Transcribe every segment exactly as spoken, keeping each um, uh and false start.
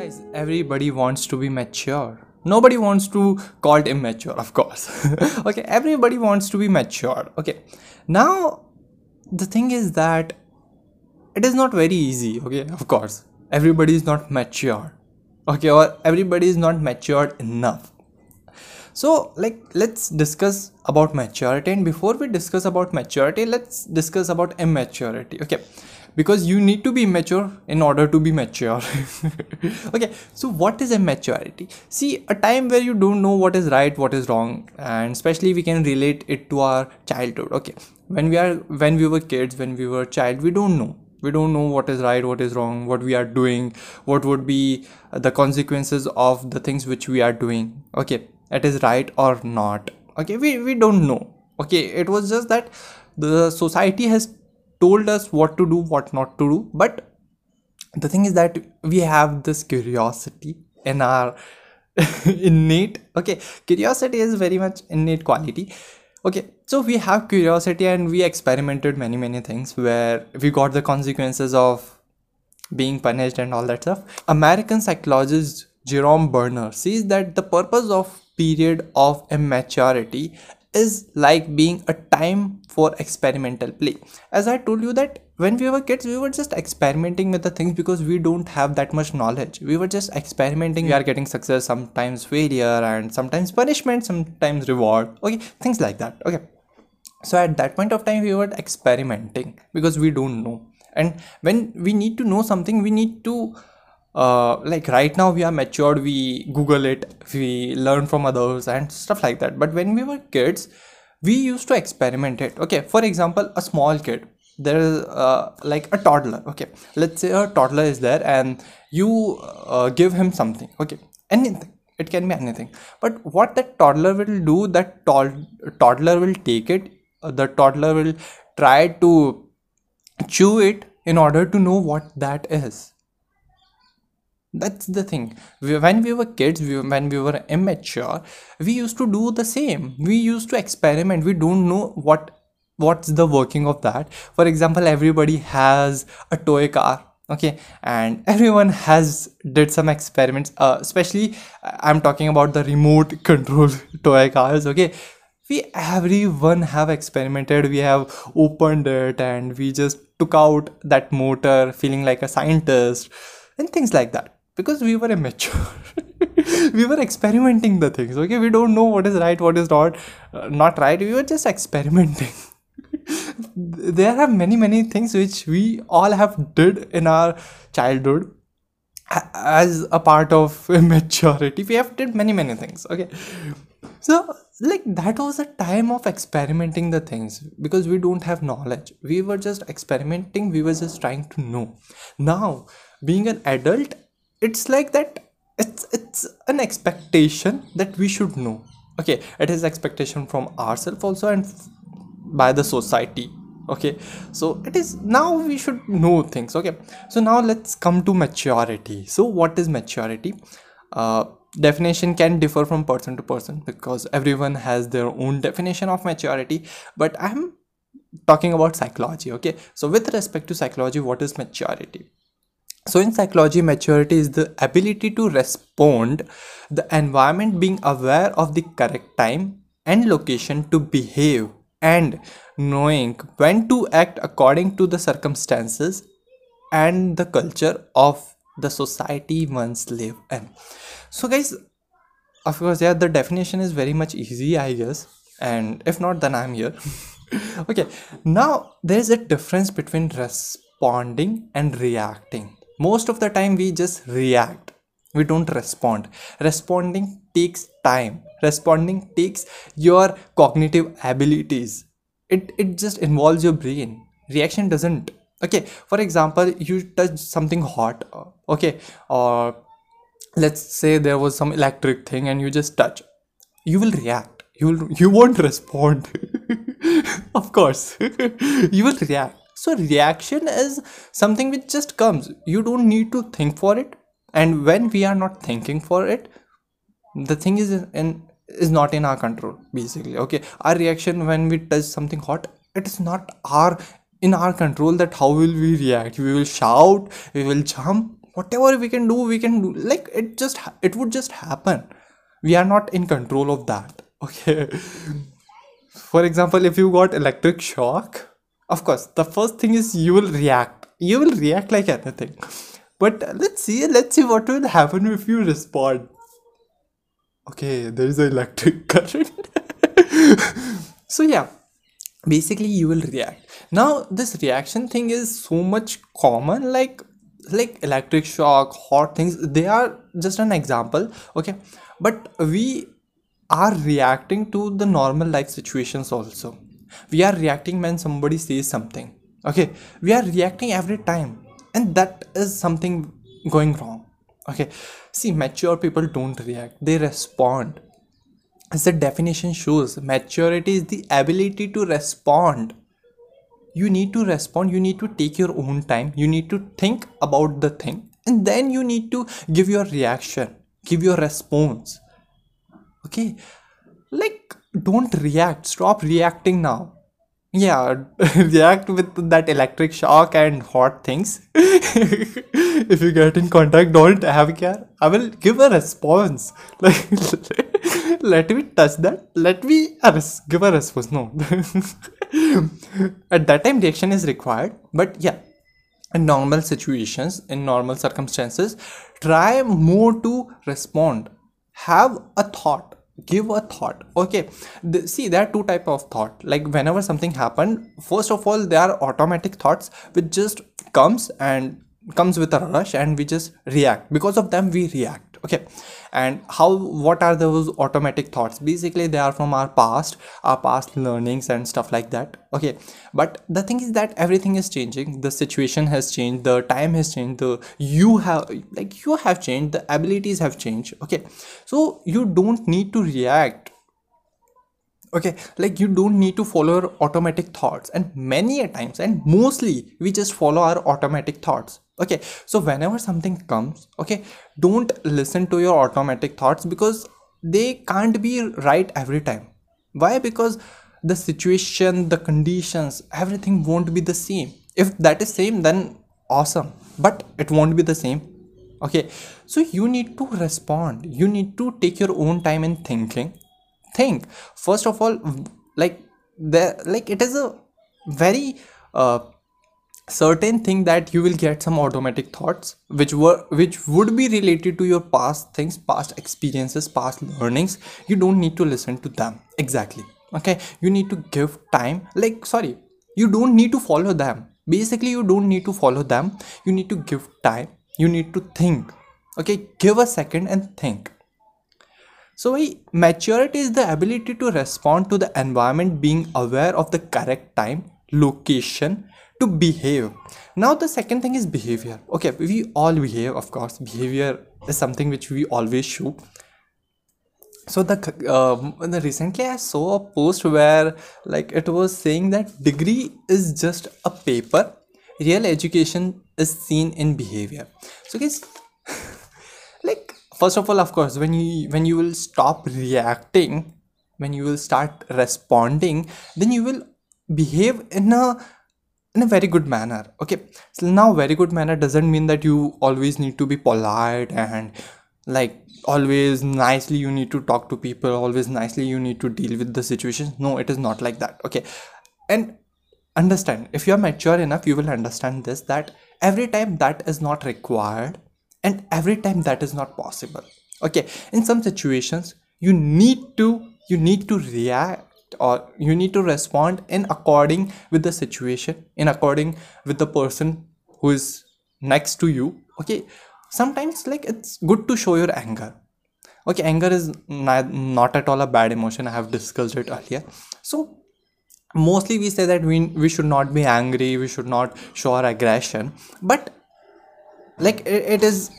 Guys, everybody wants to be mature. Nobody wants to called immature, of course. Okay, everybody wants to be mature. Okay, now the thing is that it is not very easy. Okay, of course, everybody is not mature. Okay, or everybody is not matured enough. So, like, let's discuss about maturity, and before we discuss about maturity, let's discuss about immaturity. Okay, because you need to be immature in order to be mature. Okay, so what is immaturity? See, a time where you don't know what is right, what is wrong, and especially we can relate it to our childhood. Okay, when we are when we were kids, when we were child, we don't know. We don't know what is right, what is wrong, what we are doing, what would be the consequences of the things which we are doing. Okay, it is right or not. Okay, we, we don't know. Okay, it was just that the society has told us what to do, what not to do. But the thing is that we have this curiosity in our innate. Okay, curiosity is very much innate quality. Okay, so we have curiosity and we experimented many many things where we got the consequences of being punished and all that stuff. American psychologist Jerome Burner says that the purpose of period of immaturity is like being a time for experimental play. As I told you that when we were kids, we were just experimenting with the things because we don't have that much knowledge. We were just experimenting. We are getting success, sometimes failure, and sometimes punishment, sometimes reward. Okay, things like that. Okay, so at that point of time, we were experimenting because we don't know. And when we need to know something, we need to uh like right now we are matured, we Google it, we learn from others and stuff like that. But when we were kids, we used to experiment it. Okay, for example, a small kid, there is uh, like a toddler. Okay, let's say a toddler is there and you uh, give him something. Okay, anything, it can be anything. But what that toddler will do, that tod- toddler will take it, uh, the toddler will try to chew it in order to know what that is. That's the thing. We, when we were kids, we, when we were immature, we used to do the same. We used to experiment. We don't know what what's the working of that. For example, everybody has a toy car. Okay, and everyone has did some experiments. Uh, especially, I'm talking about the remote control toy cars. Okay, we everyone have experimented. We have opened it and we just took out that motor, feeling like a scientist and things like that. Because we were immature. We were experimenting the things. Okay, we don't know what is right, what is not uh, not right. We were just experimenting. There are many many things which we all have did in our childhood as a part of immaturity. We have did many many things. Okay, so like that was a time of experimenting the things because we don't have knowledge. We were just experimenting. We were just trying to know. Now being an adult, it's like that. It's it's an expectation that we should know. Okay, it is expectation from ourselves also and f- by the society. Okay, so it is now we should know things. Okay, so now let's come to maturity. So what is maturity? Uh, definition can differ from person to person because everyone has their own definition of maturity. But I'm talking about psychology. Okay, so with respect to psychology, what is maturity? So in psychology, maturity is the ability to respond the environment, being aware of the correct time and location to behave, and knowing when to act according to the circumstances and the culture of the society one's live in. So guys, of course, yeah, the definition is very much easy, I guess. And if not, then I'm here. Okay, now there is a difference between responding and reacting. Most of the time we just react, we don't respond. Responding takes time. Responding takes your cognitive abilities. It, it just involves your brain. Reaction doesn't. Okay, for example, you touch something hot. Okay, or let's say there was some electric thing and you just touch. You will react. You will, you won't respond. Of course, you will react. So reaction is something which just comes. You don't need to think for it. And when we are not thinking for it, the thing is in, is not in our control, basically. Okay, our reaction when we touch something hot, it is not our in our control that how will we react. We will shout, we will jump, whatever we can do, we can do. Like it just, it would just happen. We are not in control of that. Okay. For example, if you got electric shock, of course, the first thing is you will react. You will react like anything. But let's see, let's see what will happen if you respond. Okay, there is an electric current. So yeah, basically you will react. Now this reaction thing is so much common, like like electric shock, hot things, they are just an example. Okay, but we are reacting to the normal life situations also. We are reacting when somebody says something. Okay, we are reacting every time, and that is something going wrong. Okay, see, mature people don't react, they respond. As the definition shows, maturity is the ability to respond. You need to respond, you need to take your own time, you need to think about the thing, and then you need to give your reaction, give your response. Okay, like don't react, stop reacting now. Yeah, react with that electric shock and hot things. If you get in contact, don't have care. I will give a response. Like, let me touch that. Let me give a response. No. At that time, reaction is required. But yeah, in normal situations, in normal circumstances, try more to respond. Have a thought. Give a thought. Okay, the, see, there are two types of thought. Like whenever something happened, first of all, there are automatic thoughts which just comes and comes with a rush, and we just react. Because of them we react. Okay, and how, what are those automatic thoughts? Basically they are from our past, our past learnings and stuff like that. Okay, but the thing is that everything is changing. The situation has changed, the time has changed, the you have like you have changed, the abilities have changed. Okay, so you don't need to react. Okay, like you don't need to follow your automatic thoughts, and many a times and mostly we just follow our automatic thoughts. Okay, so whenever something comes, okay, don't listen to your automatic thoughts, because they can't be right every time. Why? Because the situation, the conditions, everything won't be the same. If that is same, then awesome, but it won't be the same. Okay, so you need to respond, you need to take your own time in thinking. Think first of all, like there, like it is a very uh, certain thing that you will get some automatic thoughts which were which would be related to your past things, past experiences, past learnings. You don't need to listen to them exactly. Okay, you need to give time, like sorry you don't need to follow them. Basically you don't need to follow them, you need to give time, you need to think. Okay, give a second and think. So maturity is the ability to respond to the environment, being aware of the correct time, location to behave. Now the second thing is behavior. Okay, we all behave, of course. Behavior is something which we always show. So the uh, recently I saw a post where like it was saying that degree is just a paper, real education is seen in behavior. So guys, like first of all, of course, when you when you will stop reacting, when you will start responding, then you will behave in a in a very good manner. Okay, so now very good manner doesn't mean that you always need to be polite and like always nicely you need to talk to people, always nicely you need to deal with the situation. No, it is not like that. Okay, and understand, if you are mature enough, you will understand this, that every time that is not required and every time that is not possible. Okay, in some situations you need to you need to react, or you need to respond in according with the situation, in according with the person who is next to you. Okay, sometimes like it's good to show your anger. Okay, anger is not at all a bad emotion. I have discussed it earlier. So mostly we say that we, we should not be angry, we should not show our aggression, but like it, it is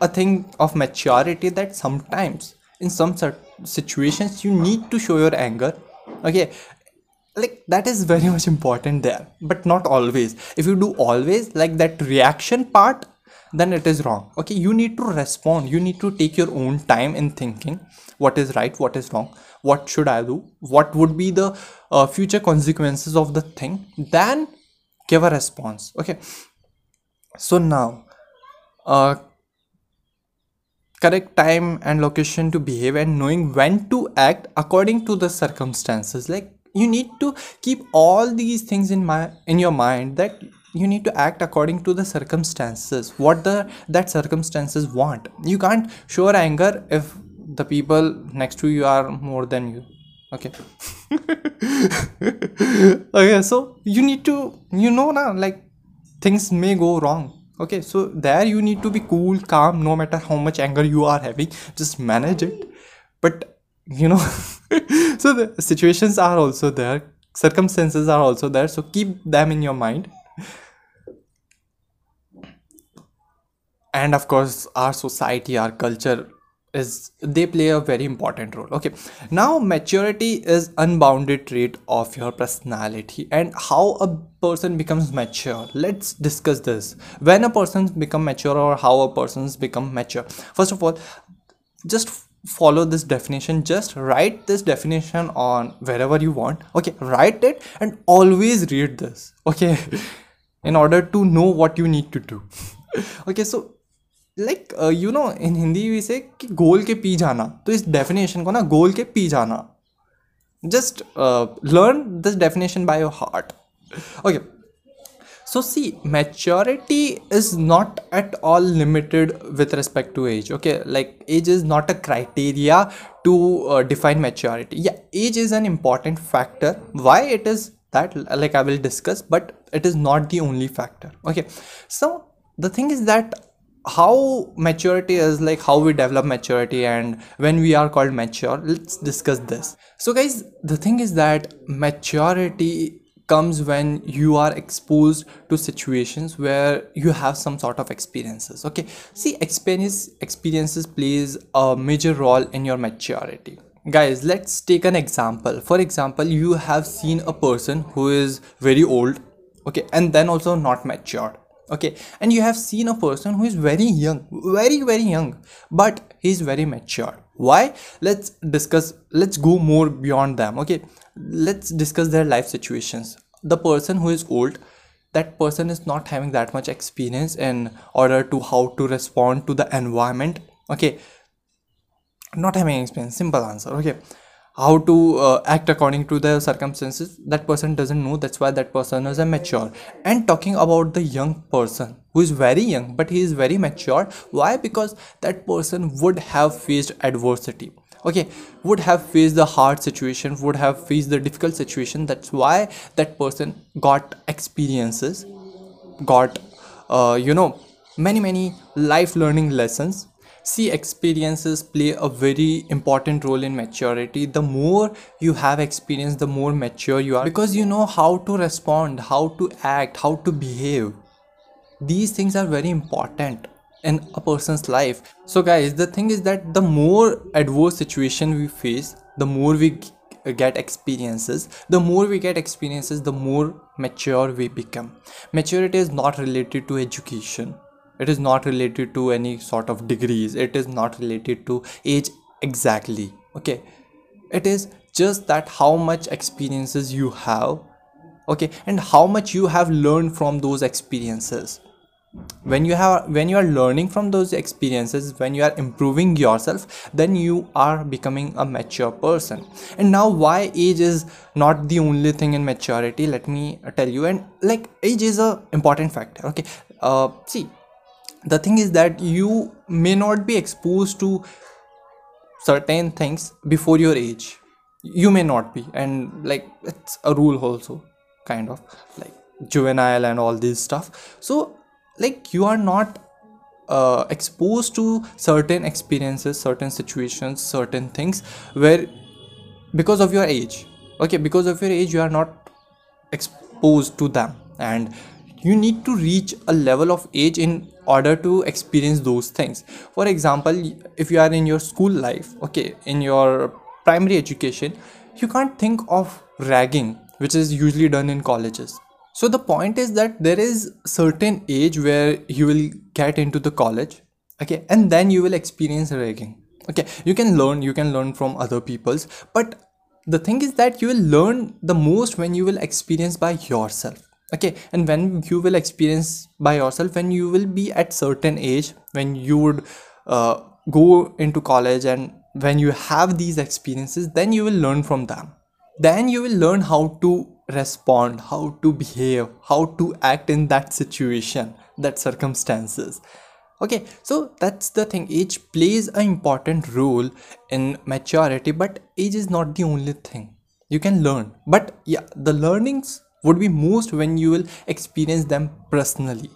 a thing of maturity that sometimes in some situations you need to show your anger. Okay, like that is very much important there, but not always. If you do always like that reaction part, then it is wrong. Okay, you need to respond, you need to take your own time in thinking what is right, what is wrong, what should I do, what would be the uh, future consequences of the thing, then give a response. Okay, so now uh, correct time and location to behave, and knowing when to act according to the circumstances. Like, you need to keep all these things in my in your mind, that you need to act according to the circumstances, what the that circumstances want. You can't show anger if the people next to you are more than you. Okay. Okay, so you need to, you know now, like, things may go wrong. Okay, so there you need to be cool, calm, no matter how much anger you are having, just manage it. But you know, so the situations are also there, circumstances are also there, so keep them in your mind. And of course, our society, our culture, is they play a very important role. Okay, now maturity is unbounded trait of your personality, and how a person becomes mature. Let's discuss this, when a person's become mature or how a person's become mature. First of all, just follow this definition, just write this definition on wherever you want. Okay, write it and always read this, okay, in order to know what you need to do. Okay, so like you know in Hindi we say कि गोल के पी जाना, तो इस definition को ना गोल के पी जाना, just learn this definition by your heart. Okay, so see, maturity is not at all limited with respect to age. Okay, like age is not a criteria to define maturity. या age is an important factor. Why it is that, like I will discuss, but it is not the only factor. Okay, so the thing is that how maturity is, like how we develop maturity and when we are called mature. Let's discuss this. So guys, the thing is that maturity comes when you are exposed to situations where you have some sort of experiences. Okay, see, experience experiences plays a major role in your maturity. Guys, let's take an example. For example, you have seen a person who is very old, okay, and then also not matured. Okay, and you have seen a person who is very young, very very young, but he is very mature. Why? Let's discuss, let's go more beyond them. Okay, let's discuss their life situations. The person who is old, that person is not having that much experience in order to how to respond to the environment. Okay, not having experience, simple answer. Okay, how to uh, act according to the circumstances, that person doesn't know. That's why that person is immature. And talking about the young person who is very young but he is very mature. Why? Because that person would have faced adversity. Okay, would have faced the hard situation, would have faced the difficult situation. That's why that person got experiences, got uh, you know, many many life learning lessons. See, experiences play a very important role in maturity. The more you have experience, the more mature you are, because you know how to respond, how to act, how to behave. These things are very important in a person's life. So guys, the thing is that the more adverse situation we face, the more we get experiences. The more we get experiences, the more mature we become. Maturity is not related to education. It is not related to any sort of degrees. It is not related to age exactly. Okay, it is just that how much experiences you have. Okay, and how much you have learned from those experiences. When you have, when you are learning from those experiences, when you are improving yourself, then you are becoming a mature person. And now, why age is not the only thing in maturity? Let me tell you. And like, age is a important factor. Okay, uh, see. The thing is that you may not be exposed to certain things before your age. You may not be, and like, it's a rule also, kind of like juvenile and all this stuff. So like, you are not uh, exposed to certain experiences, certain situations, certain things where, because of your age. Okay, because of your age you are not exposed to them, and you need to reach a level of age in order to experience those things. For example, if you are in your school life, okay, in your primary education, you can't think of ragging, which is usually done in colleges. So the point is that there is certain age where you will get into the college, okay, and then you will experience ragging. Okay, you can learn, you can learn from other people's, but the thing is that you will learn the most when you will experience by yourself. okay, and when you will experience by yourself, when you will be at certain age, when you would uh, go into college, and when you have these experiences, then you will learn from them. Then you will learn how to respond, how to behave, how to act in that situation, that circumstances. Okay, so that's the thing. Age plays an important role in maturity, but age is not the only thing. You can learn, but yeah, the learnings would be most when you will experience them personally.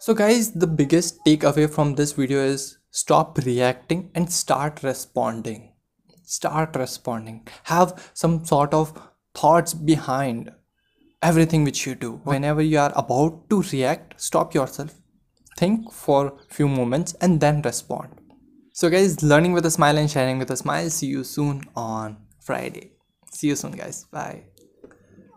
So guys, the biggest takeaway from this video is stop reacting and start responding. Start responding. Have some sort of thoughts behind everything which you do. Whenever you are about to react, stop yourself, think for a few moments, and then respond. So guys, learning with a smile and sharing with a smile. See you soon on Friday. See you soon guys. Bye.